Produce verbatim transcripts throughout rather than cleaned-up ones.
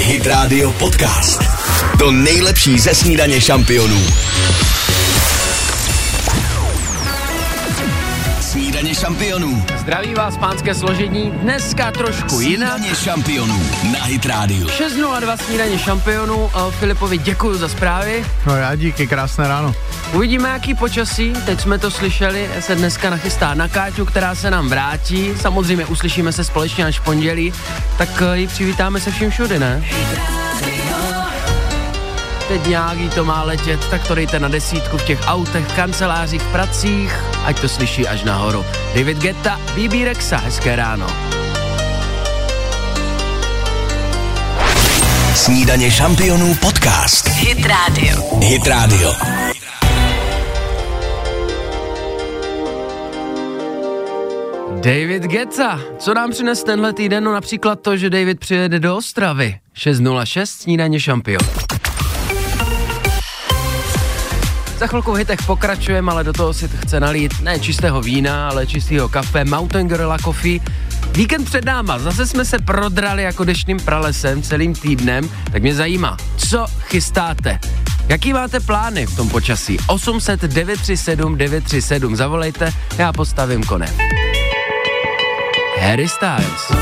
Hit Radio Podcast. To nejlepší ze snídaně šampionů. Snídaně šampionů. Zdraví vás pánské složení, dneska trošku jinak. Snídaně šampionů na Hit Radio. šest nula dva snídaně šampionů. Filipovi děkuju za zprávy. No já díky, krásné ráno. Uvidíme, jaký počasí, teď jsme to slyšeli, se dneska nachystá na Káťu, která se nám vrátí. Samozřejmě uslyšíme se společně až pondělí, tak ji přivítáme se vším všudy, ne? Teď nějaký to má letět, tak to dejte na desítku v těch autech, v kancelářích, v pracích, ať to slyší až nahoru. David Getta, bé bé Rexa, hezké ráno. Snídaně šampionů podcast. Hit Radio. Hit Radio. David Getta, co nám přines tenhle týden? No například to, že David přijede do Ostravy. šest nula šest snídaně šampion. Za chvilku v hitech pokračujeme, ale do toho si chce nalít ne čistého vína, ale čistého kafe, Mountain Gorilla Coffee. Víkend před náma, zase jsme se prodrali jako deštným pralesem celým týdnem, tak mě zajímá, co chystáte? Jaký máte plány v tom počasí? osm set devět tři sedm devět tři sedm, zavolejte, já postavím konem. Harry Styles.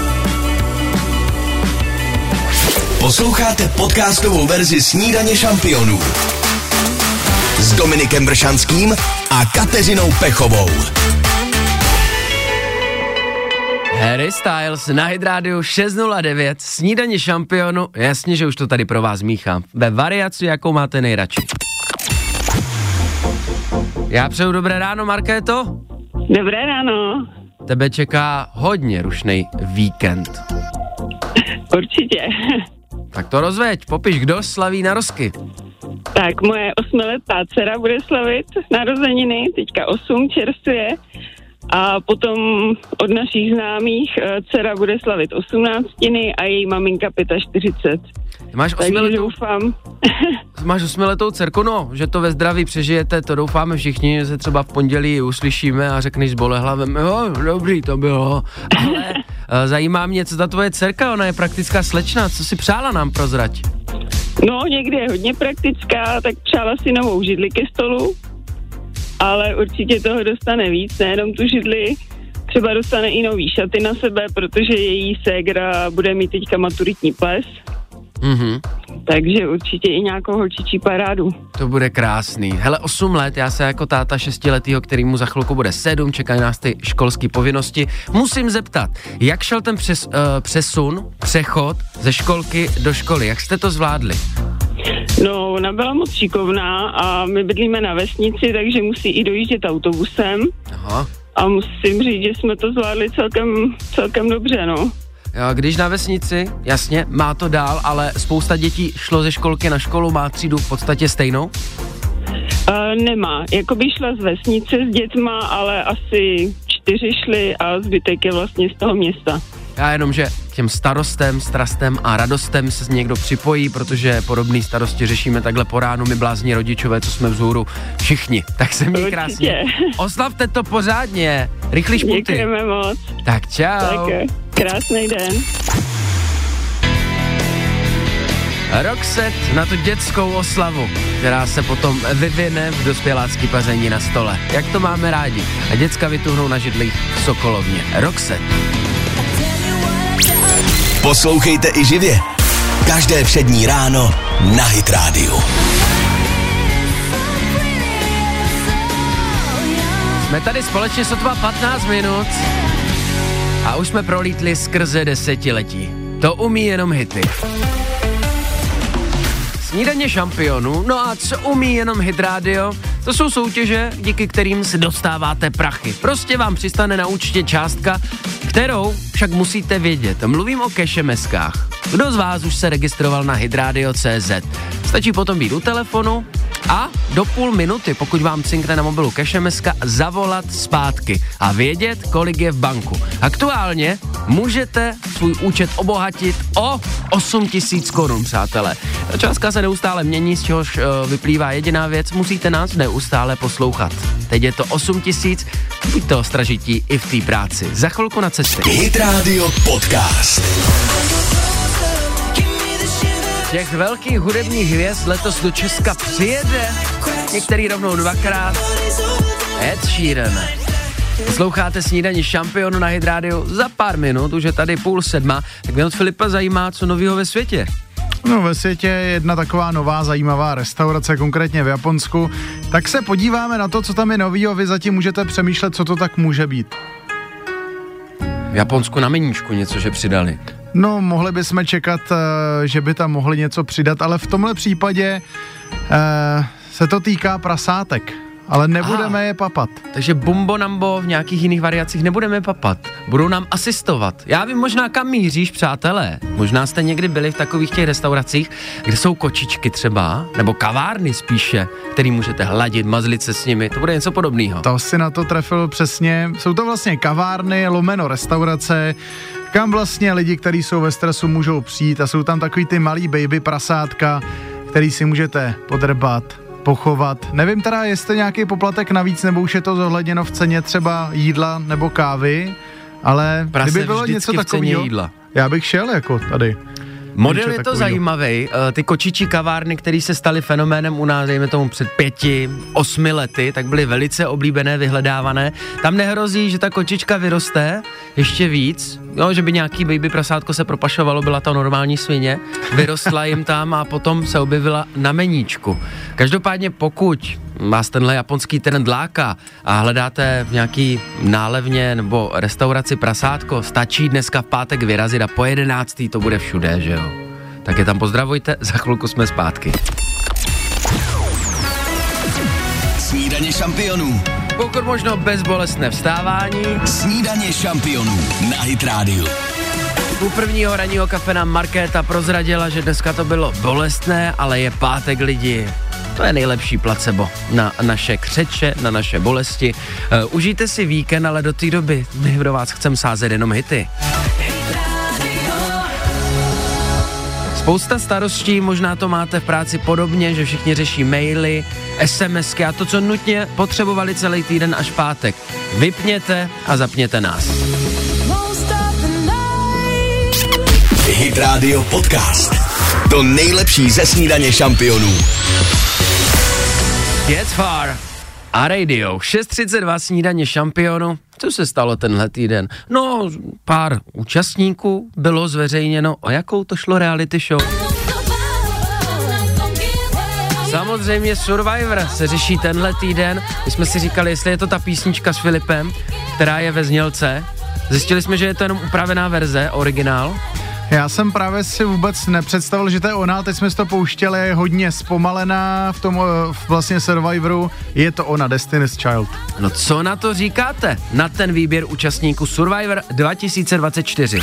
Posloucháte podcastovou verzi Snídaně šampionů s Dominikem Vršanským a Kateřinou Pechovou. Harry Styles na Hit Radio šest nula devět, Snídaně šampionu, jasně, že už to tady pro vás míchám, ve variaci, jakou máte nejradši. Já přeju dobré ráno, Markéto. Dobré ráno. Tebe čeká hodně rušnej víkend. Určitě. Tak to rozveď, popiš, kdo slaví narozky. Tak moje osmiletá dcera bude slavit narozeniny, teďka osm čerstvě, a potom od našich známých dcera bude slavit osmnáctiny a její maminka čtyřicet pět. Máš osmiletou, doufám. Máš osmiletou dcerku, no, že to ve zdraví přežijete, to doufáme všichni, že se třeba v pondělí uslyšíme a řekneš s bolehlavem, jo, dobrý to bylo, ale zajímá mě, co ta tvoje dcerka, ona je praktická slečna, co si přála nám prozrať? No, někdy je hodně praktická, tak přála si novou židli ke stolu, ale určitě toho dostane víc, nejenom tu židli, třeba dostane i nový šaty na sebe, protože její ségra bude mít teďka maturitní ples. Mm-hmm. Takže určitě i nějakou holčičí parádu. To bude krásný. Hele, osm let, já se jako táta šestiletýho, který mu za chvilku bude sedm, čekají nás ty školské povinnosti. Musím zeptat, jak šel ten přes, uh, přesun, přechod ze školky do školy? Jak jste to zvládli? No, ona byla moc šikovná a my bydlíme na vesnici, takže musí i dojíždět autobusem. Aha. A musím říct, že jsme to zvládli celkem, celkem dobře, no. Když na vesnici, jasně, má to dál, ale spousta dětí šlo ze školky na školu, má třídu v podstatě stejnou? Uh, nemá, jakoby šla z vesnice s dětma, ale asi čtyři šly a zbytek je vlastně z toho města. Já jenom, že těm starostem, strastem a radostem se někdo připojí, protože podobné starosti řešíme takhle po ránu, my blázní rodičové, co jsme vzhůru, všichni. Tak se měj krásně. Oslavte to pořádně. Rychlý špunty. Děkujeme moc. Tak čau. Tak, krásný den. Roxette na tu dětskou oslavu, která se potom vyvine v dospělácký paření na stole. Jak to máme rádi. A děcka vytuhnou na židlích v Sokolovně. Roxette. Poslouchejte i živě. Každé přední ráno na Hit Radio. Jsme tady společně sotva patnáct minut a už jsme prolítli skrze desetiletí. To umí jenom hity. Snídaně šampionů, no a co umí jenom Hit Radio? To jsou soutěže, díky kterým si dostáváte prachy. Prostě vám přistane na účtě částka, kterou však musíte vědět. Mluvím o cash-meskách. Kdo z vás už se registroval na hit radio tečka cé zet? Stačí potom být u telefonu a do půl minuty, pokud vám cinkne na mobilu cash-meska, zavolat zpátky a vědět, kolik je v banku. Aktuálně můžete svůj účet obohatit o osm tisíc korun, přátelé. Částka se neustále mění, z čehož vyplývá jediná věc, musíte nás neustále poslouchat. Teď je to osm tisíc, buď to ostražití i v té práci. Za chvilku na cestě. Hit Radio Podcast. těch velkých hudebních hvězd letos do Česka přijede, některý rovnou dvakrát, Ed Sheeran. Posloucháte Snídaní šampionu na Hit Radio, za pár minut, už je tady půl sedma, tak mě od Filipa zajímá, co novýho ve světě. No, ve světě je jedna taková nová zajímavá restaurace, konkrétně v Japonsku, tak se podíváme na to, co tam je novýho, vy zatím můžete přemýšlet, co to tak může být. V Japonsku na meníčku něco, že přidali. No, mohli bychom čekat, že by tam mohli něco přidat, ale v tomhle případě eh, se to týká prasátek, ale nebudeme Aha. je papat. Takže bumbo nambo v nějakých jiných variacích nebudeme papat, budou nám asistovat. Já vím možná, kam míříš, přátelé. Možná jste někdy byli v takových těch restauracích, kde jsou kočičky třeba, nebo kavárny spíše, který můžete hladit, mazlit se s nimi, to bude něco podobného. To si na to trefil přesně, jsou to vlastně kavárny, lomeno restaurace, kam vlastně lidi, kteří jsou ve stresu, můžou přijít a jsou tam takový ty malý baby prasátka, který si můžete podrbat, pochovat. Nevím teda, jestli nějaký poplatek navíc, nebo už je to zohledněno v ceně třeba jídla nebo kávy, ale prase kdyby bylo něco takového, já bych šel jako tady. Model je to zajímavý, ty kočičí kavárny, které se staly fenoménem u nás, dejme tomu před pěti, osmi lety, tak byly velice oblíbené, vyhledávané. Tam nehrozí, že ta kočička vyroste ještě víc, jo, že by nějaký baby prasátko se propašovalo, byla to normální svině, vyrostla jim tam a potom se objevila na meníčku. Každopádně pokud vás tenhle japonský trend láká a hledáte v nějaký nálevně nebo restauraci prasátko, stačí dneska v pátek vyrazit a po jedenáctý to bude všude, že jo? Tak je tam pozdravujte, za chvilku jsme zpátky. Snídaně šampionů. Pokud možno bezbolestné vstávání. Snídaně šampionů na Hit Radio. U prvního ranního kafe nám Markéta prozradila, že dneska to bylo bolestné, ale je pátek, lidi. To je nejlepší placebo na naše křeče, na naše bolesti. Uh, užijte si víkend, ale do té doby my pro vás chceme sázet jenom hity. Spousta starostí, možná to máte v práci podobně, že všichni řeší maily, SMSky a to, co nutně potřebovali celý týden až pátek. Vypněte a zapněte nás. Hit Radio Podcast. To nejlepší ze Snídaně šampionů. Get far a radio. šest třicet dva Snídaně šampionu. Co se stalo tenhle týden? No, pár účastníků bylo zveřejněno, o jakou to šlo reality show. Samozřejmě Survivor se řeší tenhle týden. My jsme si říkali, jestli je to ta písnička s Filipem, která je ve znělce. Zjistili jsme, že je to jenom upravená verze, originál. Já jsem právě si vůbec nepředstavil, že to je ona, teď jsme si to pouštěli, je hodně zpomalená v tom v vlastně Survivoru, je to ona, Destiny's Child. No co na to říkáte? Na ten výběr účastníků Survivor dva tisíce dvacet čtyři.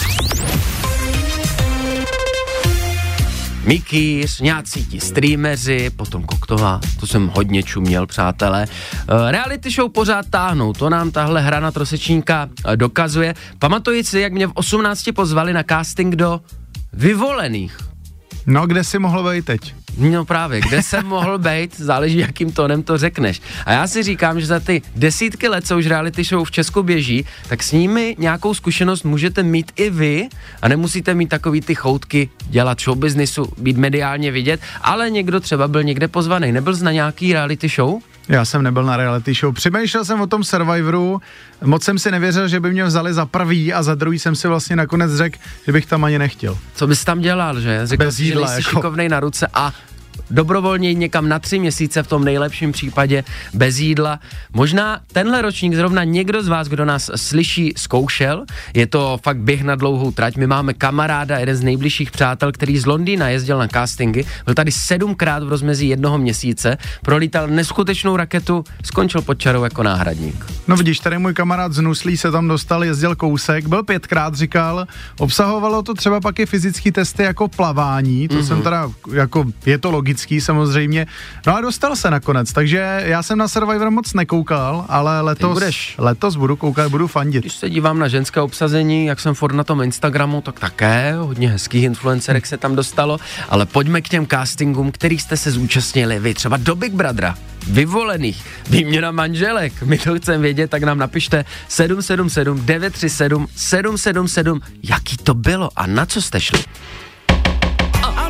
Mikýř, nějací ti streameři, potom Koktová, to jsem hodně čuměl, přátelé. Reality show pořád táhnou, to nám tahle hra na trosečníka dokazuje. Pamatuji si, jak mě v osmnácti pozvali na casting do Vyvolených. No, kde jsi mohl být teď? No právě, kde jsem mohl být, záleží, jakým tónem to řekneš. A já si říkám, že za ty desítky let, co už reality show v Česku běží, tak s nimi nějakou zkušenost můžete mít i vy a nemusíte mít takový ty choutky, dělat show businessu, být mediálně vidět, ale někdo třeba byl někde pozvaný, nebyl jsi na nějaký reality show? Já jsem nebyl na reality show. Přemýšlel jsem o tom Survivoru, moc jsem si nevěřil, že by mě vzali za prvý a za druhý jsem si vlastně nakonec řekl, že bych tam ani nechtěl. Co bys tam dělal, že? Řekl, bez jídla, že nejsi jako šikovnej na ruce a dobrovolně někam na tři měsíce, v tom nejlepším případě, bez jídla. Možná tenhle ročník zrovna někdo z vás, kdo nás slyší, zkoušel. Je to fakt běh na dlouhou trať. My máme kamaráda, jeden z nejbližších přátel, který z Londýna jezdil na castingy. Byl tady sedmkrát v rozmezí jednoho měsíce, prolítal neskutečnou raketu, skončil pod čarou jako náhradník. No vidíš, tady můj kamarád z Nuslí se tam dostal, jezdil kousek, byl pětkrát, říkal. Obsahovalo to třeba pak i fyzické testy jako plavání, to mm-hmm. jsem teda jako je to logické. Samozřejmě. No a dostal se nakonec, takže já jsem na Survivor moc nekoukal, ale letos, letos budu koukat, budu fandit. Když se dívám na ženské obsazení, jak jsem furt na tom Instagramu, tak také hodně hezkých influencerek se tam dostalo, ale pojďme k těm castingům, kterých jste se zúčastnili vy, třeba do Big Brothera, Vyvolených, Výměna manželek, my to chceme vědět, tak nám napište sedm sedm sedm devět tři sedm sedm sedm sedm, jaký to bylo a na co jste šli. Oh.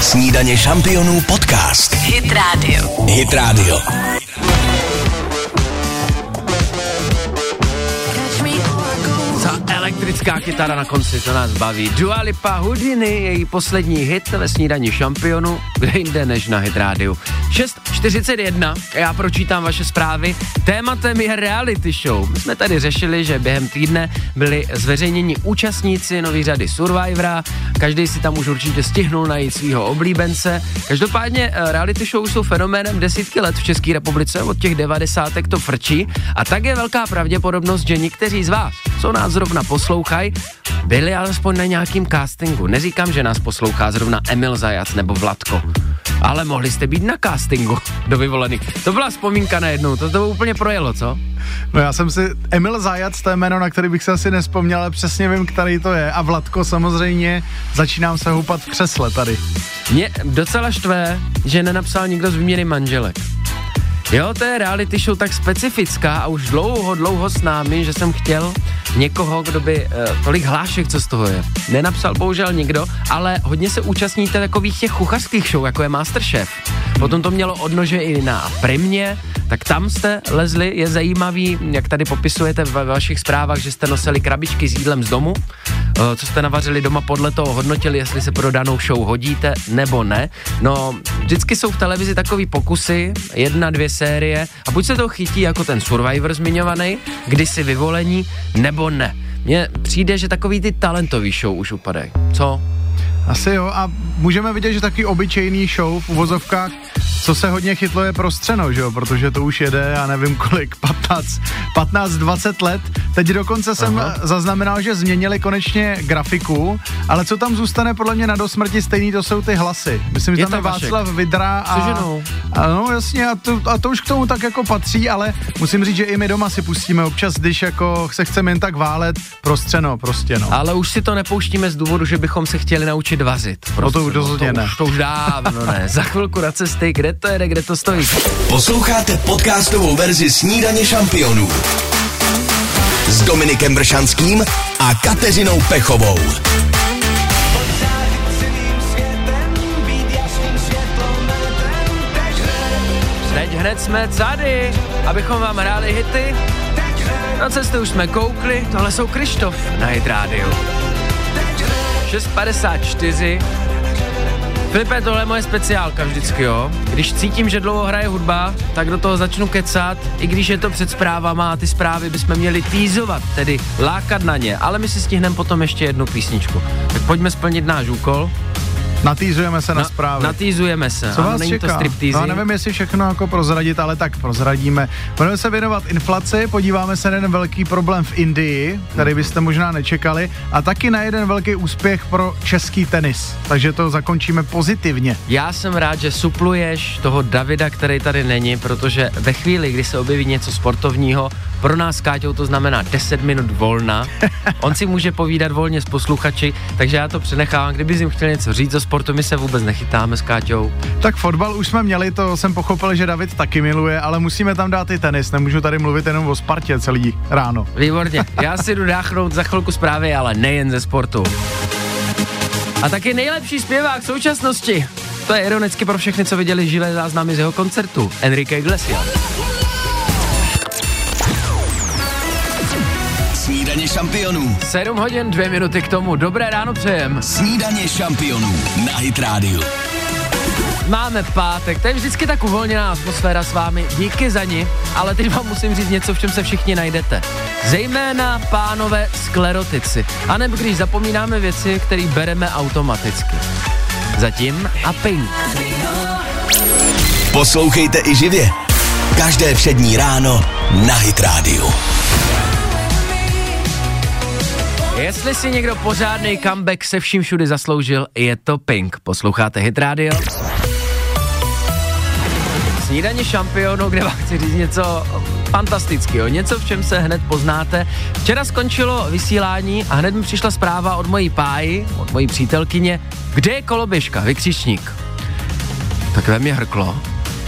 Snídaně šampionů podcast. Hit Radio. Hit Radio. Ta elektrická kytara na konci, to nás baví. Dua Lipa, Houdini, její poslední hit ve snídaní šampionu, kde jinde než na Hit Rádiu. šest čtyřicet jedna, já pročítám vaše zprávy. Tématem je reality show. My jsme tady řešili, že během týdne byli zveřejněni účastníci nový řady Survivora. Každý si tam už určitě stihnul najít svýho oblíbence. Každopádně reality show jsou fenoménem desítky let v České republice, od těch devadesátek to frčí. A tak je velká pravděpodobnost, že někteří z vás, co nás zrovna poslouchají, byli alespoň na nějakým castingu. Neříkám, že nás poslouchá zrovna Emil Zajac nebo Vladko, ale mohli jste být na castingu do Vyvolených. To byla vzpomínka najednou, to to úplně projelo, co? No já jsem si, Emil Zajac, to je jméno, na který bych se asi nevzpomněl, ale přesně vím, který to je. A Vladko samozřejmě, začínám se houpat v křesle tady. Mě docela štve, že nenapsal nikdo z Výměny manželek. Jo, to je reality show tak specifická a už dlouho, dlouho s námi, že jsem chtěl někoho, kdo by uh, tolik hlášek, co z toho je. Nenapsal bohužel nikdo, ale hodně se účastníte takových těch kuchařských show, jako je Masterchef. Potom to mělo odnože i na Primě, tak tam jste lezli, je zajímavý, jak tady popisujete ve vašich zprávách, že jste nosili krabičky s jídlem z domu, uh, co jste navařili doma, podle toho hodnotili, jestli se pro danou show hodíte nebo ne. No, vždycky jsou v televizi takový pokusy, jedna, dvě série, a buď se to chytí jako ten Survivor zmiňovaný, kdysi Vyvolení, nebo ne. Mně přijde, že takový ty talentový show už upadají. Co? Asi jo, a můžeme vidět, že takový obyčejný show v uvozovkách, co se hodně chytlo, je Prostřeno, že jo, protože to už jede, já nevím kolik, patnáct, patnáct dvacet let. Teď dokonce jsem Aha. zaznamenal, že změnili konečně grafiku, ale co tam zůstane podle mě na dosmrti stejný, to jsou ty hlasy. Myslím, že tam je Václav Vydra a, a no jasně, a to, a to už k tomu tak jako patří, ale musím říct, že i my doma si pustíme občas, když jako se chceme jen tak válet, Prostřeno, prostě no. Ale už si to nepouštíme z důvodu, že bychom se chtěli naučit vařit. Prostě, no to, no, to už to už dávno ne. Za chvilku na cestě, kde to jede, kde to stojí. Posloucháte podcastovou verzi Snídaně šampionů s Dominikem Vršanským a Kateřinou Pechovou. Teď hned jsme tady, abychom vám hráli hity. Na cestě už jsme koukli, tohle jsou Krištof na Hit Rádiu. šest padesát čtyři. Filipe, tohle je moje speciálka vždycky, jo. Když cítím, že dlouho hraje hudba, tak do toho začnu kecat, i když je to před zprávama a ty zprávy bychom měli týzovat, tedy lákat na ně, ale my si stihneme potom ještě jednu písničku. Tak pojďme splnit náš úkol. Natýzujeme se na, na zprávy. Natýzujeme se. Co vás není čeká? To striptýzy. No, nevím, jestli všechno jako prozradit, ale tak prozradíme. Budeme se věnovat inflaci, podíváme se na jeden velký problém v Indii, který byste možná nečekali, a taky na jeden velký úspěch pro český tenis. Takže to zakončíme pozitivně. Já jsem rád, že supluješ toho Davida, který tady není, protože ve chvíli, kdy se objeví něco sportovního, pro nás s Káťou to znamená deset minut volna. On si může povídat volně s posluchači, takže já to přenechávám. Kdyby jim chtěl něco říct, sportu my se vůbec nechytáme s Káťou. Tak fotbal už jsme měli, to jsem pochopil, že David taky miluje, ale musíme tam dát i tenis, nemůžu tady mluvit jenom o Spartě celý ráno. Výborně, já si jdu dáchnout za chvilku zprávy, ale nejen ze sportu. A taky nejlepší zpěvák současnosti. To je ironicky pro všechny, co viděli živé záznamy z jeho koncertu, Enrique Iglesias. Snídaně šampionů. sedm hodin, dvě minuty k tomu. Dobré ráno přejem. Snídaně šampionů na Hit Rádiu. Máme pátek, to je vždycky tak uvolněná atmosféra s vámi, díky za ni, ale teď vám musím říct něco, v čem se všichni najdete. Zejména pánové sklerotici, anebo když zapomínáme věci, které bereme automaticky. Zatím a Pink. Poslouchejte i živě. Každé všední ráno na Hit Rádiu. Jestli si někdo pořádnej comeback se vším všudy zasloužil, je to Pink. Posloucháte Hit Radio. Snídaně šampionů, kde vám chci říct něco fantastického, něco, v čem se hned poznáte. Včera skončilo vysílání a hned mi přišla zpráva od mojí páji, od mojí přítelkyně, kde je koloběžka, vykřičník. Tak ve mě hrklo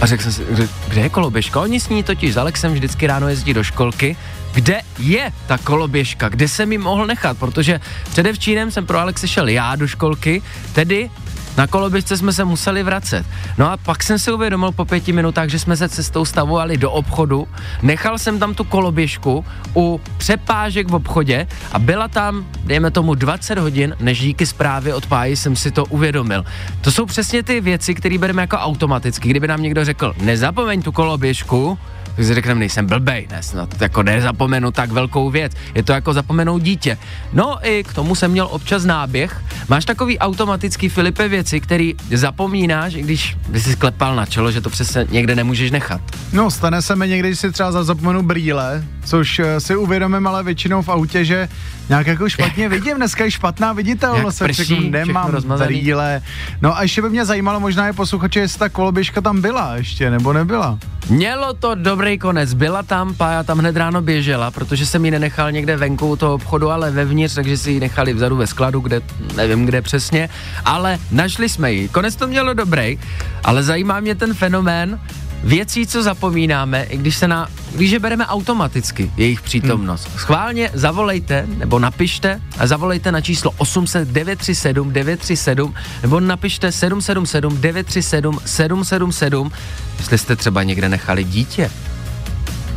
a řekl jsem si, kde je koloběžka? Oni s ní totiž s Alexem vždycky ráno jezdí do školky. Kde je ta koloběžka? Kde jsem ji mohl nechat? Protože předevčírem jsem pro Alexe šel já do školky, tedy na koloběžce jsme se museli vracet. No a pak jsem si uvědomil po pěti minutách, že jsme se cestou stavovali do obchodu, nechal jsem tam tu koloběžku u přepážek v obchodě a byla tam, dejme tomu, dvacet hodin, než díky zprávě od páji jsem si to uvědomil. To jsou přesně ty věci, které bereme jako automaticky. Kdyby nám někdo řekl, nezapomeň tu koloběžku, tak si řekneme, nejsem blbej, ne, snad jako nezapomenu tak velkou věc, je to jako zapomenout dítě. No i k tomu jsem měl občas náběh. Máš takový automatický, Filipe, věci, který zapomínáš, i když by si sklepal na čelo, že to přesně někde nemůžeš nechat. No, stane se mi někdy, že si třeba zapomenu brýle, což si uvědomím, ale většinou v autě, že nějak jako špatně vidím, dneska je špatná viditelnost, jak prší, řeknu, nemám brýle. No a ještě by mě zajímalo, možná je posluchače, jestli ta koloběžka tam byla ještě, nebo nebyla. Mělo to dobrý konec, byla tam, pája tam hned ráno běžela, protože jsem ji nenechal někde venku u toho obchodu, ale vevnitř, takže si ji nechali vzadu ve skladu, kde, nevím kde přesně, ale našli jsme ji. Konec to mělo dobrý, ale zajímá mě ten fenomén věcí, co zapomínáme, i když se na, když je bereme automaticky, jejich přítomnost. Hmm. Schválně zavolejte, nebo napište a zavolejte na číslo osm set devět tři sedm devět tři sedm, nebo napište sedm sedm sedm devět tři sedm sedm sedm sedm, jestli jste třeba někde nechali dítě.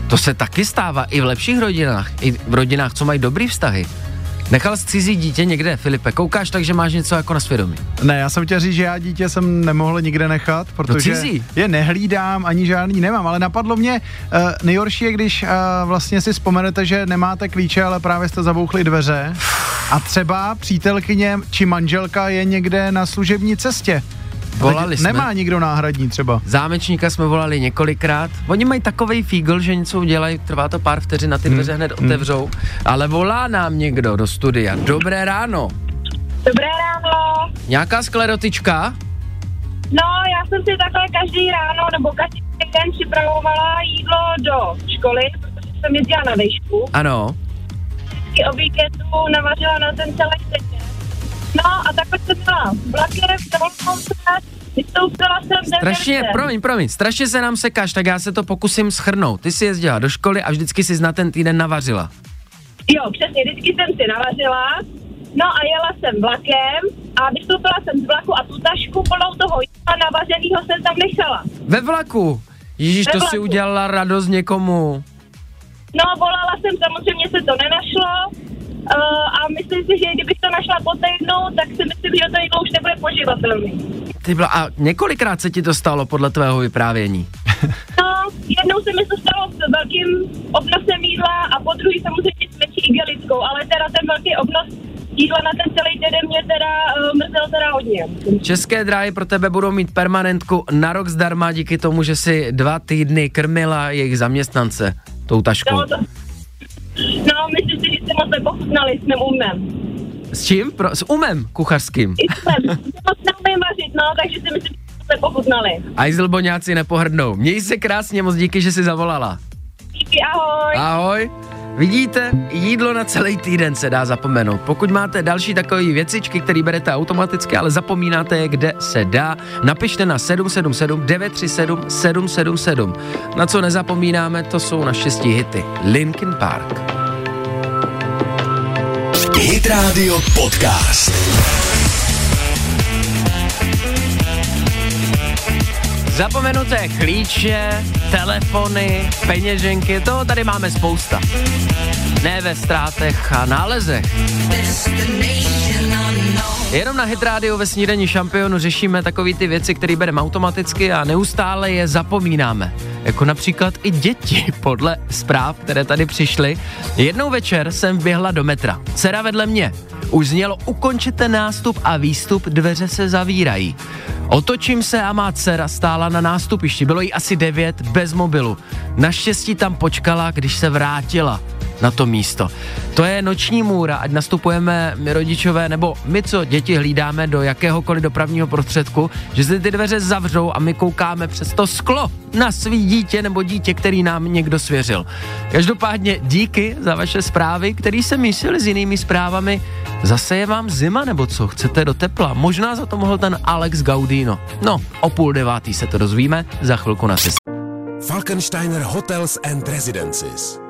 To se taky stává i v lepších rodinách, i v rodinách, co mají dobrý vztahy. Nechal jsi cizí dítě někde, Filipe? Koukáš tak, že máš něco jako na svědomí? Ne, já jsem chtěl říct, že já dítě jsem nemohl nikde nechat, protože no je nehlídám, ani žádný nemám, ale napadlo mě, uh, nejhorší je, když uh, vlastně si vzpomenete, že nemáte klíče, ale právě jste zabouchli dveře a třeba přítelkyně či manželka je někde na služební cestě. Volali jsme. Nemá nikdo náhradní třeba. Zámečníka jsme volali několikrát. Oni mají takovej fígl, že něco udělají, trvá to pár vteřin, na ty dveře hned otevřou. Ale volá nám někdo do studia. Dobré ráno. Dobré ráno. Nějaká sklerotička? No, já jsem si takhle každý ráno nebo každý den připravovala jídlo do školy, protože jsem jezdila na výšku. Ano. I o víkendu navařila na ten celý týden. No a takhle jsem byla vlakem, tohle jsem vystoupila jsem strašně, promiň, promiň, strašně se nám sekáš, tak já se to pokusím shrnout. Ty jsi jezdila do školy a vždycky jsi na ten týden navařila. Jo, přesně, vždycky jsem si navařila, no a jela jsem vlakem a vystoupila jsem z vlaku a tu tašku plnou toho jídla navařenýho jsem tam nechala. Ve vlaku? Ježíš, Ve to vlaku. Si udělala radost někomu. No, volala jsem, samozřejmě se to nenašlo. Uh, a myslím si, že kdybych to našla po týdnu, tak si myslím, že to jídlo už nebude poživatelný. Ty byla, a několikrát se ti to stalo podle tvého vyprávění? No, jednou se mi to stalo s velkým obnosem jídla a po druhý samozřejmě s větší igelitkou, ale teda ten velký obnos jídla na ten celý týden mě teda uh, mrzelo teda hodně. České dráhy pro tebe budou mít permanentku na rok zdarma díky tomu, že si dva týdny krmila jejich zaměstnance tou taškou. No, to... No, myslím si, že jste moc nepochutnali s mým umem. S čím? Pro, s umem kuchařským. I s umem. Moc neumím vařit, no, takže si myslím, že jste nepochutnali. A jízlboňáci nepohrdnou. Měj se krásně, moc díky, že jsi zavolala. Díky, ahoj. Ahoj. Vidíte, jídlo na celý týden se dá zapomenout. Pokud máte další takové věcičky, které berete automaticky, ale zapomínáte je, kde se dá, napište na sedm sedm sedm devět tři sedm sedm sedm sedm. Na co nezapomínáme, to jsou naštěstí hity. Linkin Park. Hit Radio Podcast. Zapomenuté klíče, telefony, peněženky, toho tady máme spousta. Ne ve ztrátech a nálezech. Jenom na Hit Radio ve snídani šampionu řešíme takové ty věci, které bereme automaticky a neustále je zapomínáme. jako například i děti, podle zpráv, které tady přišly. Jednou večer jsem vběhla do metra. Dcera vedle mě. Už znělo, ukončete nástup a výstup, dveře se zavírají. Otočím se a má dcera stála na nástupišti. Bylo jí asi devět, bez mobilu. Naštěstí tam počkala, když se vrátila na to místo. To je noční můra, ať nastupujeme my rodičové, nebo my, co děti hlídáme do jakéhokoliv dopravního prostředku, že se ty dveře zavřou a my koukáme přes to sklo na svý dítě nebo dítě, který nám někdo svěřil. Každopádně díky za vaše zprávy, které se mísily s jinými zprávami. Zase je vám zima nebo co? Chcete do tepla? Možná za to mohl ten Alex Gaudino. No, o půl devátý se to dozvíme za chvilku na sys. Falkensteiner Hotels and Residences.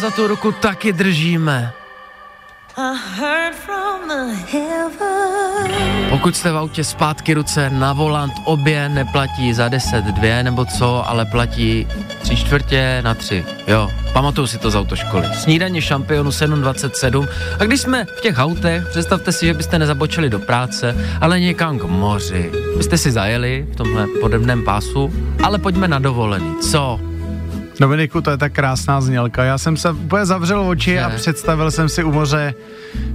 Za tu ruku taky držíme. Pokud jste v autě, zpátky ruce na volant, obě neplatí za deset dvě nebo co, ale platí tři čtvrtě na tři. Jo, pamatuju si to z autoškoly. Snídaně šampionu sedm dvacet sedm. A když jsme v těch autech, představte si, že byste nezabočili do práce, ale někam k moři. Byste si zajeli v tomhle podobném pásu, ale pojďme na dovolený. Co? Dominiku, to je tak krásná znělka. Já jsem se úplně zavřel oči že? A představil jsem si u moře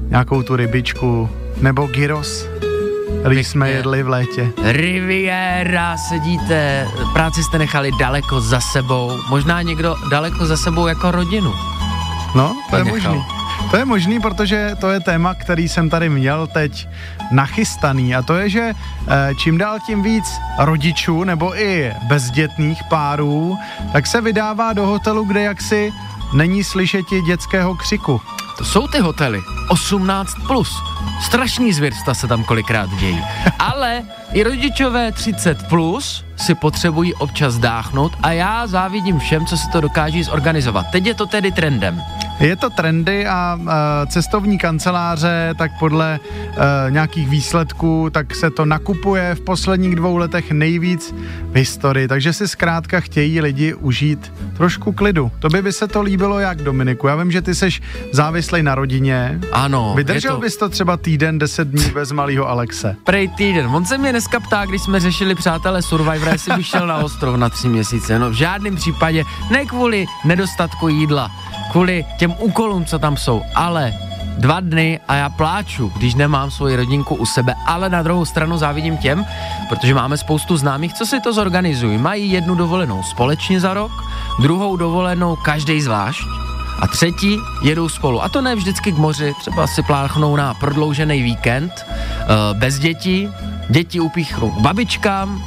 nějakou tu rybičku nebo gyros, když jsme jedli v létě. Riviera, sedíte, práci jste nechali daleko za sebou, možná někdo daleko za sebou jako rodinu. No, to, to je nechal. možný. To je možný, protože to je téma, který jsem tady měl teď nachystaný, a to je, že čím dál tím víc rodičů nebo i bezdětných párů tak se vydává do hotelu, kde jaksi není slyšeti dětského křiku. To jsou ty hotely osmnáct plus. Strašný zvěrstva se tam kolikrát dějí. Ale i rodičové třicet plus si potřebují občas dáchnout a já závidím všem, co si to dokáží zorganizovat. Teď je to tedy trendem. Je to trendy a e, cestovní kanceláře, tak podle e, nějakých výsledků, tak se to nakupuje v posledních dvou letech nejvíc v historii. Takže si zkrátka chtějí lidi užít trošku klidu. Tobě by se to líbilo jak, Dominiku? Já vím, že ty seš závislej na rodině. Ano. Vydržel to... bys to třeba týden, deset dní bez malýho Alexe? Prej týden. On se mě dneska ptá, když jsme řešili, přátelé, Survivor, jestli bych šel na ostrov na tři měsíce. No v žádném případě. Ne kvůli nedostatku jídla, kvůli těm úkolům, co tam jsou, ale dva dny a já pláču, když nemám svoji rodinku u sebe, ale na druhou stranu závidím těm, protože máme spoustu známých, co si to zorganizují. Mají jednu dovolenou společně za rok, druhou dovolenou každý zvlášť a třetí jedou spolu. A to ne vždycky k moři, třeba si pláchnou na prodloužený víkend, bez dětí, děti upíchnou k babičkám,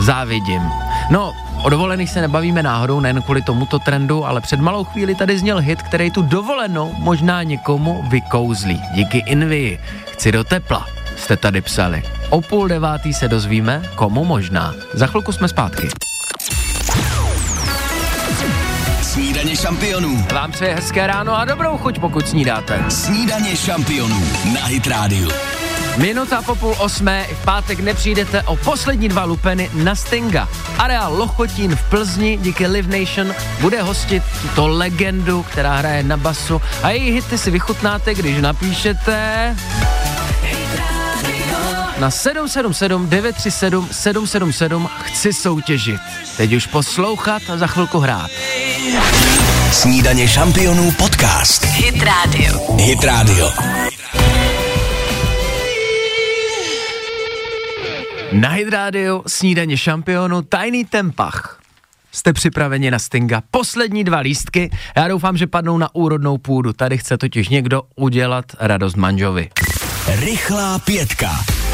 závidím. No, o dovolených se nebavíme náhodou, nejen kvůli tomuto trendu, ale před malou chvíli tady zněl hit, který tu dovolenou možná někomu vykouzlí. Díky Invii. Chci do tepla, jste tady psali. O půl devátý se dozvíme, komu možná. Za chvilku jsme zpátky. Snídaně šampionů. Vám přeje hezké ráno a dobrou chuť, pokud snídáte. Snídaně šampionů na Hit Radio. Minuta po půl osmé, v pátek nepřijdete o poslední dva lupeny na Stinga. Areál Lochotín v Plzni díky Live Nation bude hostit tuto legendu, která hraje na basu, a její hity si vychutnáte, když napíšete na sedm sedm sedm devět tři sedm sedm sedm sedm chci soutěžit. Teď už poslouchat a za chvilku hrát. Snídaně šampionů podcast. Hit Radio. Hit Radio. Na Hit Radio, snídaně šampionu, tajný tempach. Jste připraveni na Stinga? Poslední dva lístky, já doufám, že padnou na úrodnou půdu. Tady chce totiž někdo udělat radost manžovi. Rychlá pětka.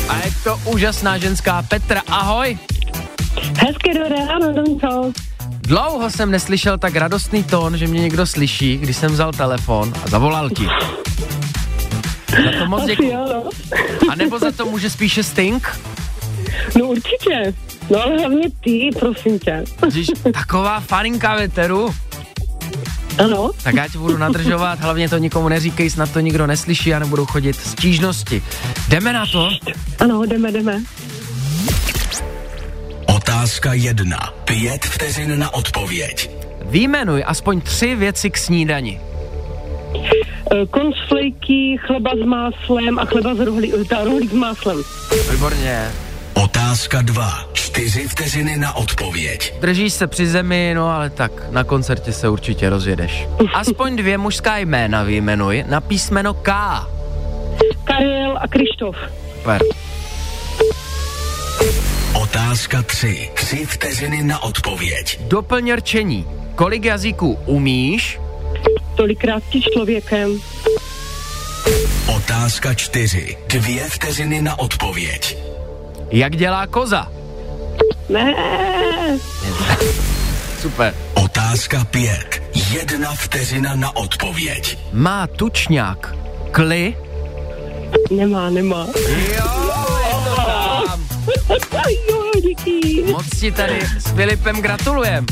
A je to úžasná ženská Petra, ahoj. Hezké dobré ráno, Domčo. Dlouho jsem neslyšel tak radostný tón, že mě někdo slyší, když jsem vzal telefon a zavolal ti. Za to moc děkuji. A nebo za to může spíše Sting? No určitě. No ale hlavně ty, prosím tě. Jsi taková faninka věteru. Ano. Tak já ti budu nadržovat, hlavně to nikomu neříkej, snad to nikdo neslyší a nebudou chodit stížnosti. Jdeme na to? Ano, jdeme, jdeme. Otázka jedna. Pět vteřin na odpověď. Výjmenuj aspoň tři věci k snídani. Konzflejky, chleba s máslem a chleba s rohlí, rohlík s máslem. Výborně. Otázka dva. Čtyři vteřiny na odpověď. Držíš se při zemi, no ale tak, na koncertě se určitě rozjedeš. Aspoň dvě mužská jména vyjmenuj na písmeno K. Karel a Krištof. Super. Otázka tři. Tři vteřiny na odpověď. Doplň rčení. Kolik jazyků umíš? Tolikrát ti člověkem. Otázka čtyři. Dvě vteřiny na odpověď. Jak dělá koza? Ne. Super. Otázka pět. Jedna vteřina na odpověď. Má tučňák kli? Nemá, nemá. Jo, jo, díky. Moc ti tady s Filipem gratulujem.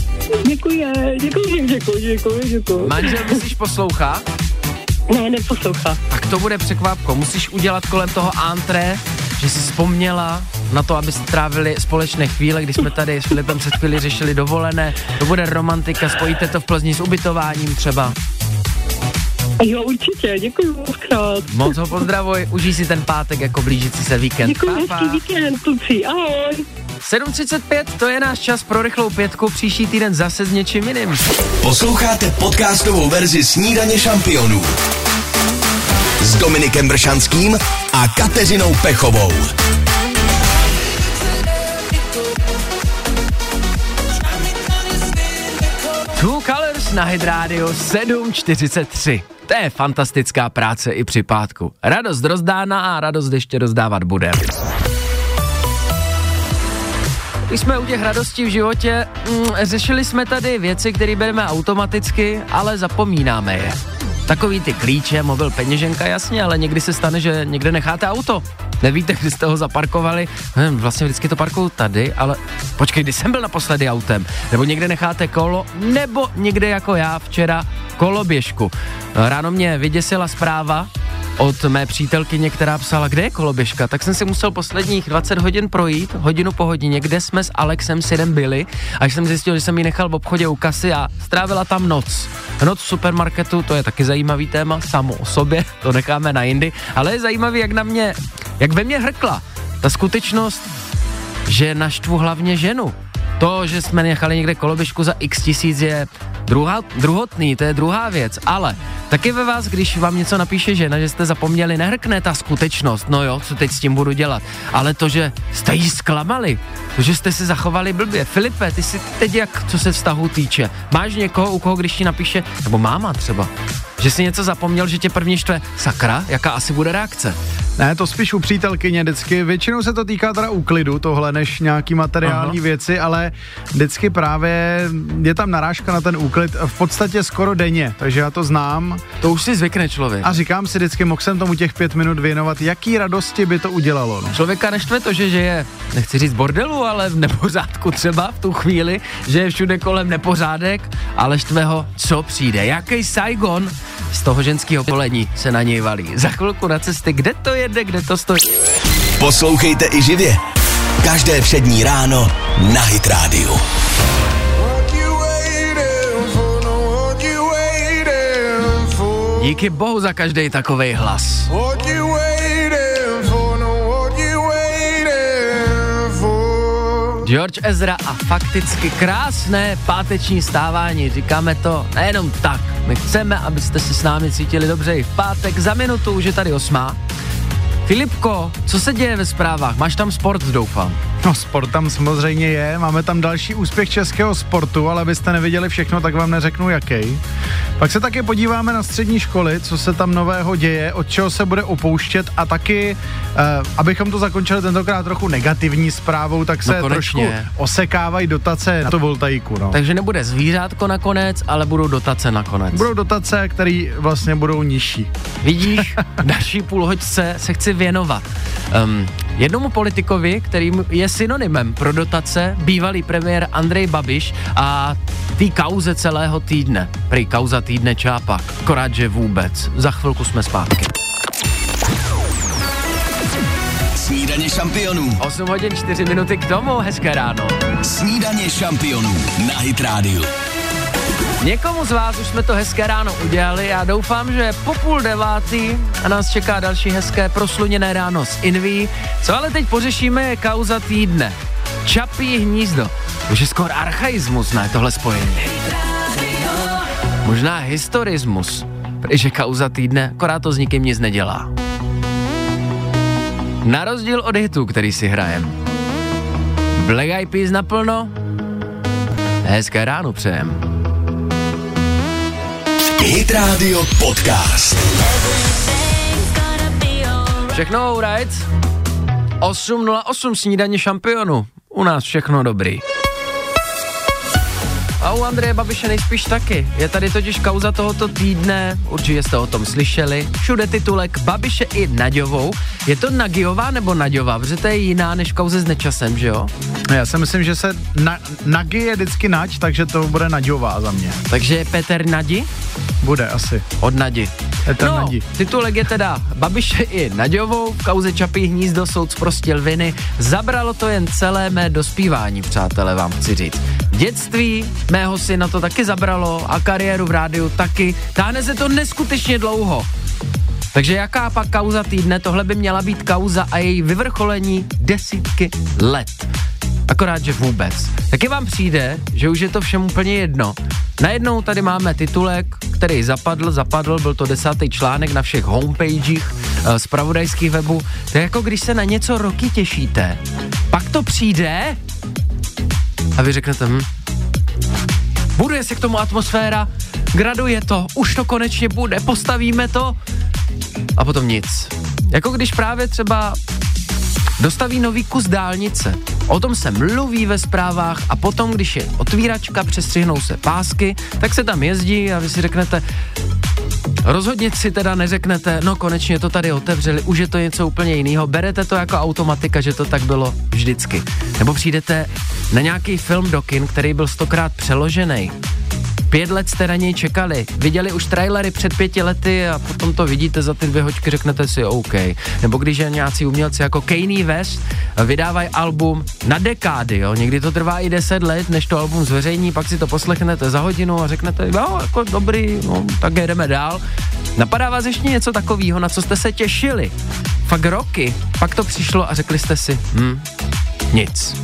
Děkuji, děkuji, děkuji, děkuji, děkuji. Manžel, myslíš, poslouchá? Ne, neposlouchá. Tak to bude překvápko. Musíš udělat kolem toho antré, že jsi vzpomněla na to, aby strávili společné chvíle, když jsme tady s Filipem před chvíli řešili dovolené. To bude romantika, spojíte to v Plzni s ubytováním třeba. Jo, určitě, děkuji moc krát. Moc ho pozdravuj, užij si ten pátek jako blížící se víkend. Děkuji, hezký víkend, kluci, ahoj. sedm třicet pět, to je náš čas pro rychlou pětku, příští týden zase s něčím jiným. Posloucháte podcastovou verzi Snídaně šampionů s Dominikem Vršanským a Kateřinou Pechovou. Two Colors na Hit Radio sedm čtyřicet tři. To je fantastická práce i při pátku. Radost rozdána a radost ještě rozdávat bude. Když jsme u těch radostí v životě, mm, řešili jsme tady věci, které bereme automaticky, ale zapomínáme je. Takový ty klíče, mobil, peněženka, jasně, ale někdy se stane, že někde necháte auto. Nevíte, kdy jste ho zaparkovali. Hm, vlastně vždycky to parkuju tady, ale počkej, kdy jsem byl naposledy autem. Nebo někde necháte kolo, nebo někde jako já včera koloběžku. Ráno mě vyděsila zpráva od mé přítelkyně, která psala, kde je koloběžka, tak jsem si musel posledních dvacet hodin projít, hodinu po hodině, kde jsme s Alexem Sidem byli, až jsem zjistil, že jsem ji nechal v obchodě u kasy a strávila tam noc. Noc v supermarketu, to je taky zajímavý téma, samo o sobě, to necháme na jindy, ale je zajímavý, jak na mě, jak ve mně hrkla ta skutečnost, že naštvu hlavně ženu. To, že jsme nechali někde koloběžku za x tisíc, je druhá, druhotný, to je druhá věc, ale taky ve vás, když vám něco napíše žena, že jste zapomněli, nehrkne ta skutečnost, no jo, co teď s tím budu dělat, ale to, že jste jí zklamali, to, že jste se zachovali blbě. Filipe, ty si teď jak, co se vztahu týče, máš někoho, u koho, když ti napíše, nebo máma třeba, že si něco zapomněl, že tě první štve, sakra, jaká asi bude reakce? Ne, to spíš u přítelkyně vždycky. Většinou se to týká teda úklidu tohle, než nějaký materiální Aha. věci, ale vždycky právě je tam narážka na ten úklid v podstatě skoro denně, takže já to znám. To už si zvykne člověk. A říkám si vždycky, mohl jsem tomu těch pět minut věnovat, jaký radosti by to udělalo. No. Člověka neštve to, že je, nechci říct bordelu, ale v nepořádku třeba v tu chvíli, že je všude kolem nepořádek, ale štve ho, co přijde, jaký Saigon z toho ženského polení se na něj valí. Za chvilku na cesty, kde to jede, kde to stojí. Poslouchejte i živě. Každé přední ráno na Hit Radio. Díky bohu za každej takovej hlas. George Ezra a fakticky krásné páteční stávání. Říkáme to nejenom tak. My chceme, abyste se s námi cítili dobře i v pátek. Za minutu už je tady osmá. Filipko, co se děje ve zprávách? Máš tam sport, doufám. No, sport tam samozřejmě je, máme tam další úspěch českého sportu, ale abyste neviděli všechno, tak vám neřeknu jaký. Pak se také podíváme na střední školy, co se tam nového děje, od čeho se bude opouštět a taky, eh, abychom to zakončili tentokrát trochu negativní zprávou, tak se no trošku osekávají dotace na to voltaiku. No. Takže nebude zvířátko nakonec, ale budou dotace nakonec. Budou dotace, které vlastně budou nižší. Vidíš, další půlhoďce se chci věnovat. Um, jednomu politikovi, kterým je synonymem pro dotace bývalý premiér Andrej Babiš a tý kauze celého týdne. Prý kauza týdne Čápa, akorát že vůbec. Za chvilku jsme zpátky. Snídaně šampionů. osm hodin čtyři minuty k tomu, hezké ráno. Snídaně šampionů na Hit Radio. Někomu z vás už jsme to hezké ráno udělali a doufám, že po půl devátý a nás čeká další hezké prosluněné ráno s Invií. Co ale teď pořešíme je kauza týdne. Čapí hnízdo. Už je skoro archaismus, ne, tohle spojení. Možná historismus, protože kauza týdne, akorát to s nikým nic nedělá. Na rozdíl od hitu, který si hrajem. Black Eyed Peas naplno. Hezké ráno přejem. Hit Radio Podcast. Všechno all right. osm nula osm snídaně šampionu. U nás všechno dobrý. A u Andreje Babiše nejspíš taky. Je tady totiž kauza tohoto týdne, určitě jste o tom slyšeli. Všude titulek Babiše i Nagyovou. Je to Nagyová nebo Nagyová? Protože to je jiná než kauze s Nečasem, že jo? Já si myslím, že se na, Nagy je vždycky Naď, takže to bude Nagyová za mě. Takže Peter Nadi? Bude asi. Od Nadi. Peter no, Nadi. Titulek je teda Babiše i Nagyovou. V kauze Čapí hnízdo soud zprostil viny. Zabralo to jen celé mé dospívání, přátelé, vám chci říct. Dětství mého syna to taky zabralo a kariéru v rádiu taky. Táhne se to neskutečně dlouho. Takže jaká pak kauza týdne? Tohle by měla být kauza a její vyvrcholení desítky let. Akorát, že vůbec. Taky vám přijde, že už je to všem úplně jedno. Najednou tady máme titulek, který zapadl, zapadl, byl to desátý článek na všech homepagech, zpravodajských webů. To je jako když se na něco roky těšíte. Pak to přijde a vy řeknete, hm, buduje se k tomu atmosféra, graduje to, už to konečně bude, postavíme to a potom nic. Jako když právě třeba dostaví nový kus dálnice. O tom se mluví ve zprávách a potom, když je otvíračka, přestřihnou se pásky, tak se tam jezdí a vy si řeknete, rozhodně si teda neřeknete, no konečně to tady otevřeli, už je to něco úplně jiného. Berete to jako automatika, že to tak bylo vždycky. Nebo přijdete na nějaký film do kin, který byl stokrát přeložený. Pět let jste na něj čekali, viděli už trailery před pěti lety a potom to vidíte za ty dvě hočky, řeknete si OK. Nebo když je nějací umělci jako Kanye West vydávají album na dekády, jo, někdy to trvá i deset let, než to album zveřejní, pak si to poslechnete za hodinu a řeknete, jo, jako dobrý, no, tak jedeme dál. Napadá vás ještě něco takového, na co jste se těšili? Fakt roky, pak to přišlo a řekli jste si, hm, nic.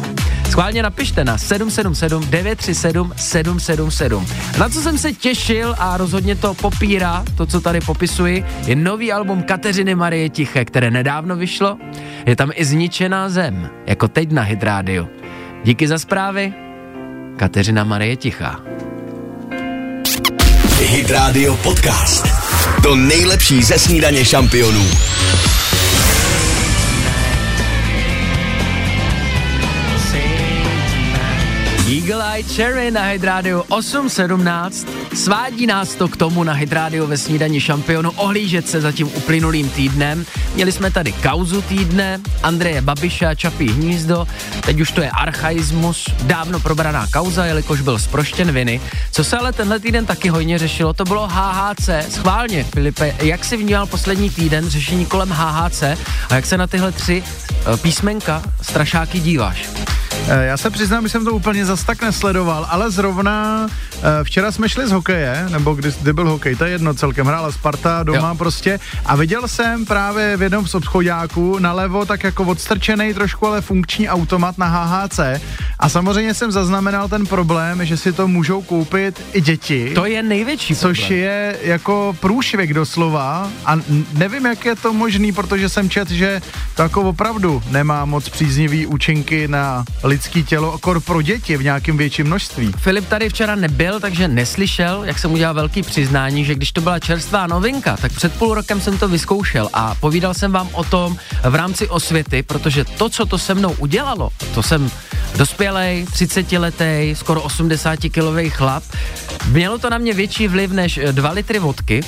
Schválně napište na sedm sedm sedm devět tři sedm sedm sedm sedm. Na co jsem se těšil a rozhodně to popírá, to, co tady popisuji, je nový album Kateřiny Marie Tiché, které nedávno vyšlo. Je tam i Zničená zem, jako teď na Hit Radio. Díky za zprávy, Kateřina Marie Tichá. Hit Radio Podcast. To nejlepší ze snídaně šampionů. Eagle Eye Cherry na Hit Radio osm sedmnáct. Svádí nás to k tomu na Hit Radio ve snídani šampionu ohlížet se za tím uplynulým týdnem. Měli jsme tady kauzu týdne, Andreje Babiša, Čapí hnízdo, teď už to je archaismus, dávno probraná kauza, jelikož byl zproštěn viny. Co se ale tenhle týden taky hojně řešilo, to bylo H H C. Schválně, Filipe, jak jsi vnímal poslední týden řešení kolem H H C a jak se na tyhle tři písmenka strašáky díváš? Já se přiznám, že jsem to úplně zas tak nesledoval, ale zrovna včera jsme šli z hokeje, nebo kdy, kdy byl hokej, to je jedno, celkem hrála Sparta doma, jo, prostě, a viděl jsem právě v jednom z obchodáků nalevo tak jako odstrčenej trošku, ale funkční automat na H H C a samozřejmě jsem zaznamenal ten problém, že si to můžou koupit i děti. To je největší což problém. Což je jako průšvih doslova a nevím, jak je to možný, protože jsem čet, že to jako opravdu nemá moc příznivý účinky na lidský tělo, akor pro děti v nějakém větším množství. Filip tady včera nebyl, takže neslyšel, jak jsem udělal velký přiznání, že když to byla čerstvá novinka, tak před půl rokem jsem to vyzkoušel a povídal jsem vám o tom v rámci osvěty, protože to, co to se mnou udělalo, to jsem dospělej, třicetiletej, skoro osmdesátikilovej chlap, mělo to na mě větší vliv než dva litry vodky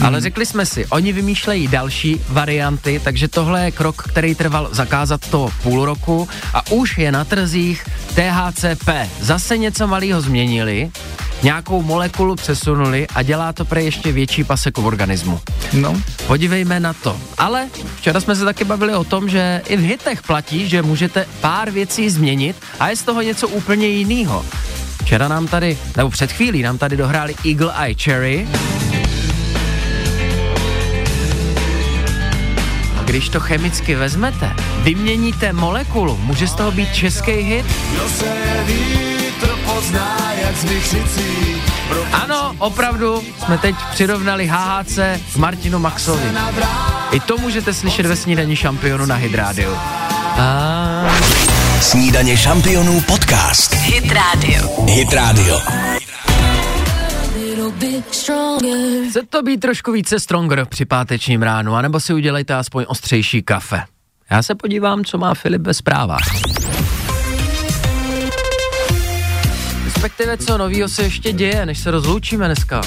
Hmm. Ale řekli jsme si, oni vymýšlejí další varianty, takže tohle je krok, který trval zakázat to půl roku a už je na trzích T H C P. Zase něco malého změnili, nějakou molekulu přesunuli a dělá to pro ještě větší paseku v organismu. No. Podívejme na to. Ale včera jsme se taky bavili o tom, že i v hitech platí, že můžete pár věcí změnit a je z toho něco úplně jiného. Včera nám tady, nebo před chvílí nám tady dohráli Eagle Eye Cherry. A když to chemicky vezmete, vyměníte molekulu, může z toho být český hit? Ano, opravdu jsme teď přirovnali H H C k Martinu Maxovi. I to můžete slyšet ve snídani šampionu na Hit Radio. A... Snídaně šampionů podcast. Hit Radio. Hit Radio. Chce to být trošku více stronger při pátečním ránu, anebo si udělejte aspoň ostřejší kafe. Já se podívám, co má Filip ve zprávách. Respektive, co novýho se ještě děje, než se rozloučíme dneska.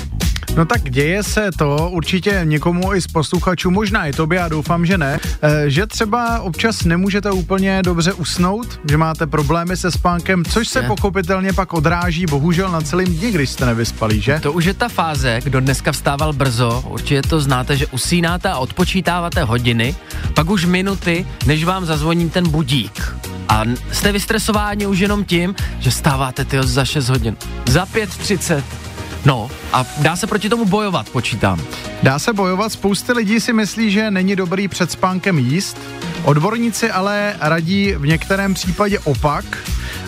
No tak děje se to určitě někomu i z posluchačů, možná i tobě, já doufám, že ne, že třeba občas nemůžete úplně dobře usnout, že máte problémy se spánkem, což se pochopitelně pak odráží bohužel na celém dní, když jste nevyspalí, že? To už je ta fáze, kdo dneska vstával brzo, určitě to znáte, že usínáte a odpočítáváte hodiny, pak už minuty, než vám zazvoní ten budík. A jste vystresováni už jenom tím, že stáváte tyjo za šest hodin, za pět třicet. No a dá se proti tomu bojovat, počítám. Dá se bojovat, spousty lidí si myslí, že není dobrý před spánkem jíst. Odborníci ale radí v některém případě opak.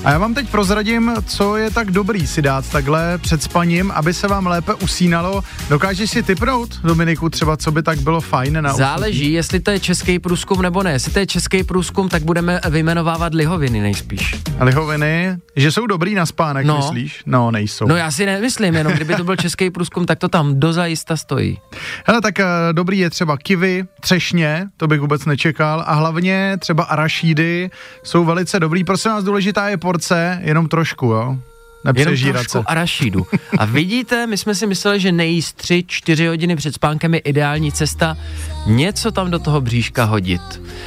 A já vám teď prozradím, co je tak dobrý si dát takhle před spaním, aby se vám lépe usínalo. Dokážeš si tipnout, Dominiku, třeba co by tak bylo fajn na usnutí? Záleží, jestli to je český průzkum nebo ne. Jestli to je český průzkum, tak budeme vyjmenovávat lihoviny nejspíš. Lihoviny, že jsou dobrý na spánek, no. Myslíš? No, nejsou. No já si nemyslím, jenom kdyby to byl český průzkum, tak to tam dozajista stojí. Hele, tak dobrý je třeba kiwi, třešně, to bych vůbec nečekal, a hlavně třeba arašídy jsou velice dobrý. Prosím vás, důležitá je porce, jenom trošku, jo? Nepřežírat se. Jenom trošku arašídu. A vidíte, my jsme si mysleli, že nejíst tři, čtyři hodiny před spánkem je ideální cesta něco tam do toho bříška hodit.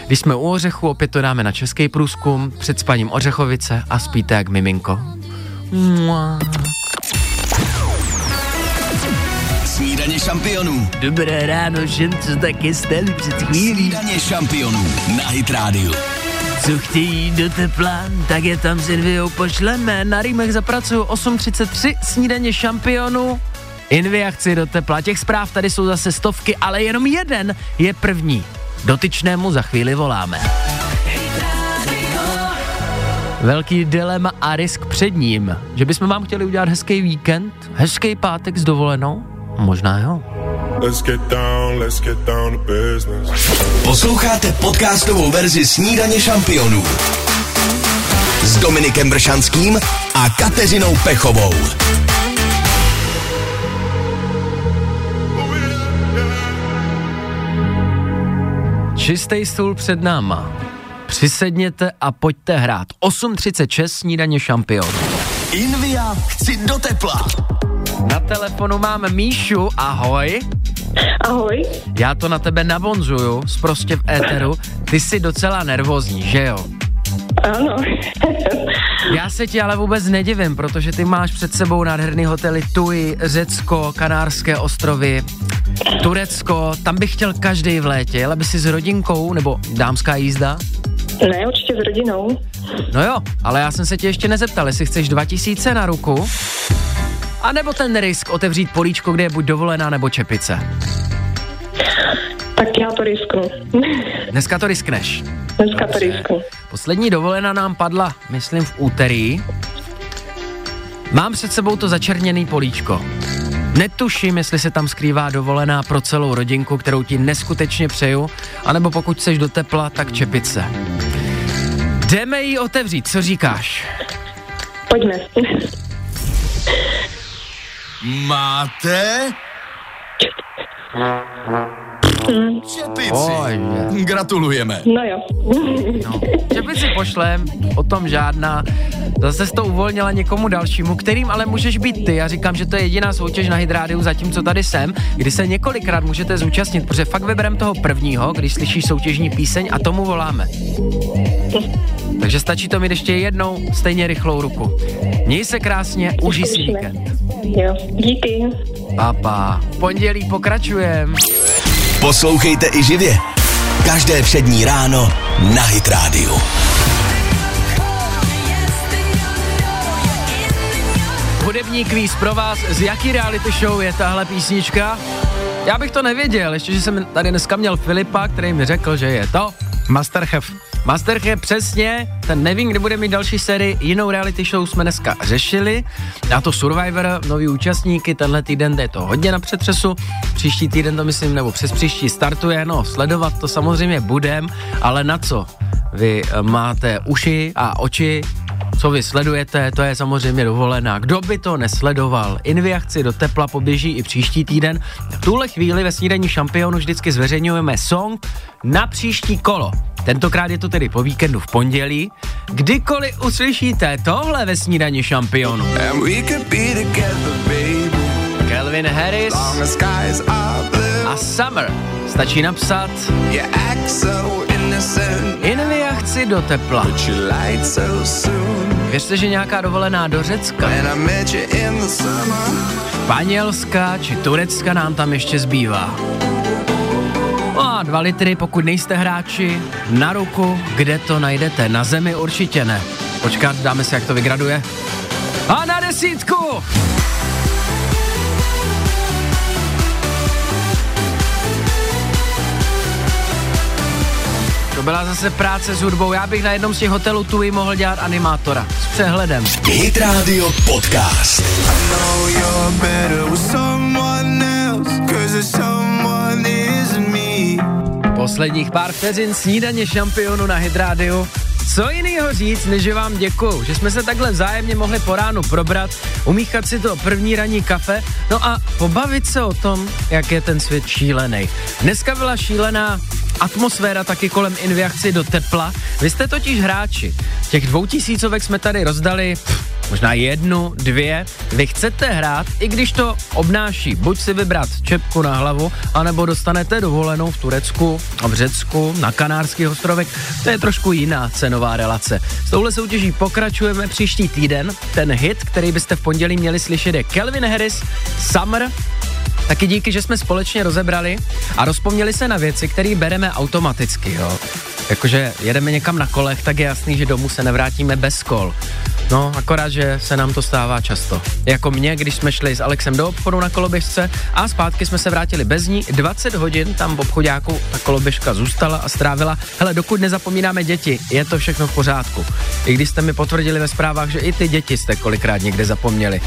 Když jsme u ořechu, opět to dáme na český průzkum, před spaním ořechovice a spíte jak miminko. Mua. Snídaně šampionů. Dobré ráno, všem, co taky stali před chvílí. Snídaně šampionů na Hit Radio. Co chtějí do tepla, tak je tam s Inviou pošleme. Na rýmech zapracuju osm třicet tři, snídaně šampionů. Invia chci do tepla. Těch zpráv tady jsou zase stovky, ale jenom jeden je první. Dotyčnému za chvíli voláme. Velký dilema a risk před ním. Že bychom vám chtěli udělat hezký víkend, hezký pátek s dovolenou? Možná jo. Let's get down, let's get down to business. Posloucháte podcastovou verzi Snídaně šampionů s Dominikem Vršanským a Kateřinou Pechovou. Čistý stůl před náma. Přisedněte a pojďte hrát. osm třicet šest Snídaně šampionů. Invia, chci do tepla. Na telefonu mám Míšu, ahoj. Ahoj. Já to na tebe nabonzuju, zprostě v éteru. Ty jsi docela nervózní, že jo? Ano. Já se ti ale vůbec nedivím, protože ty máš před sebou nádherný hotely Tui, Řecko, Kanárské ostrovy, Turecko. Tam bych chtěl každý v létě, ale by si s rodinkou, nebo dámská jízda? Ne, určitě s rodinou. No jo, ale já jsem se ti ještě nezeptal, jestli chceš dva tisíce na ruku... A nebo ten risk otevřít políčko, kde je buď dovolená nebo čepice? Tak já to risknu. Dneska to riskneš. Dneska to risknu. Poslední dovolená nám padla, myslím, v úterý. Mám před sebou to začerněný políčko. Netuším, jestli se tam skrývá dovolená pro celou rodinku, kterou ti neskutečně přeju, anebo pokud seš do tepla, tak čepice. Jdeme ji otevřít, co říkáš? Pojďme. Máte? Mm. Čepici. Oj, gratulujeme. No jo. No. Čepici pošlem, o tom žádná. Zase jsi to uvolnila někomu dalšímu, kterým ale můžeš být ty. Já říkám, že to je jediná soutěž na Hit Rádiu, zatímco tady jsem, kdy se několikrát můžete zúčastnit, protože fakt vyberem toho prvního, když slyšíš soutěžní píseň a tomu voláme. Takže stačí to mít ještě jednou stejně rychlou ruku. Měj se krásně, užij si víkend. Jo, díky. Papa, pondělí pokračujem. Poslouchejte i živě. Každé přední ráno na Hit Rádiu. Hudební kvíz pro vás. Z jaký reality show je tahle písnička? Já bych to nevěděl, ještě že jsem tady dneska měl Filipa, který mi řekl, že je to Masterchef. Masterchef, přesně, ten nevím, kdy bude mít další sérii, jinou reality show jsme dneska řešili, a to Survivor, noví účastníky, tenhle týden je to hodně na přetřesu, příští týden to myslím, nebo přes příští startuje, no sledovat to samozřejmě budem, ale na co? Vy máte uši a oči, co vy sledujete, to je samozřejmě dovolená. Kdo by to nesledoval? Invia chci do tepla poběží i příští týden. V tuhle chvíli ve snídani šampionu vždycky zveřejňujeme song na příští kolo. Tentokrát je to tedy po víkendu v pondělí. Kdykoliv uslyšíte tohle ve snídani šampionu. Calvin Harris a Summer. Stačí napsat Invia chci do tepla. Věřte, že nějaká dovolená do Řecka, Španělska či Turecka nám tam ještě zbývá. A dva litry, pokud nejste hráči, na ruku, kde to najdete? Na zemi určitě ne. Počkat, dáme si, jak to vygraduje. A na desítku! To byla zase práce s hudbou. Já bych na jednom z těch hotelů Tui mohl dělat animátora. S přehledem. Hit Radio Podcast. Posledních pár vteřin snídaně šampionu na Hit Rádiu. Co jinýho říct, než že vám děkuju, že jsme se takhle vzájemně mohli po ránu probrat, umíchat si to první ranní kafe, no a pobavit se o tom, jak je ten svět šílený. Dneska byla šílená atmosféra taky kolem Invia chci do tepla. Vy jste totiž hráči. Těch dvou tisícovek jsme tady rozdali pff, možná jednu, dvě. Vy chcete hrát, i když to obnáší. Buď si vybrat čepku na hlavu, anebo dostanete dovolenou v Turecku, v Řecku, na Kanárských ostrovech. To je trošku jiná cenová relace. S touhle soutěží pokračujeme příští týden. Ten hit, který byste v pondělí měli slyšet, je Calvin Harris, Summer. Taky díky, že jsme společně rozebrali a rozpomněli se na věci, které bereme automaticky, jo. Jakože jedeme někam na kolech, tak je jasný, že domů se nevrátíme bez kol. No, akorát, že se nám to stává často. Jako mě, když jsme šli s Alexem do obchodu na koloběžce a zpátky jsme se vrátili bez ní, dvacet hodin tam v obchodáku ta koloběžka zůstala a strávila. Hele, dokud nezapomínáme děti, je to všechno v pořádku. I když jste mi potvrdili ve zprávách, že i ty děti jste kolikrát někde zapomněli.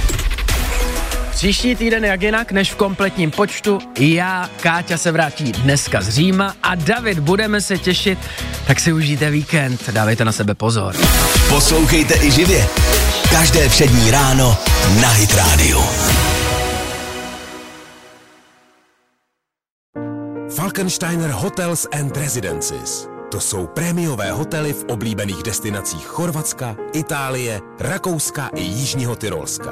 Příští týden jak jinak, než v kompletním počtu. Já, Káťa se vrátí dneska z Říma a David, budeme se těšit, tak si užijte víkend, dávejte na sebe pozor. Poslouchejte i živě, každé přední ráno na Hit Rádiu. Falkensteiner Hotels and Residences. To jsou prémiové hotely v oblíbených destinacích Chorvatska, Itálie, Rakouska i Jižního Tyrolska.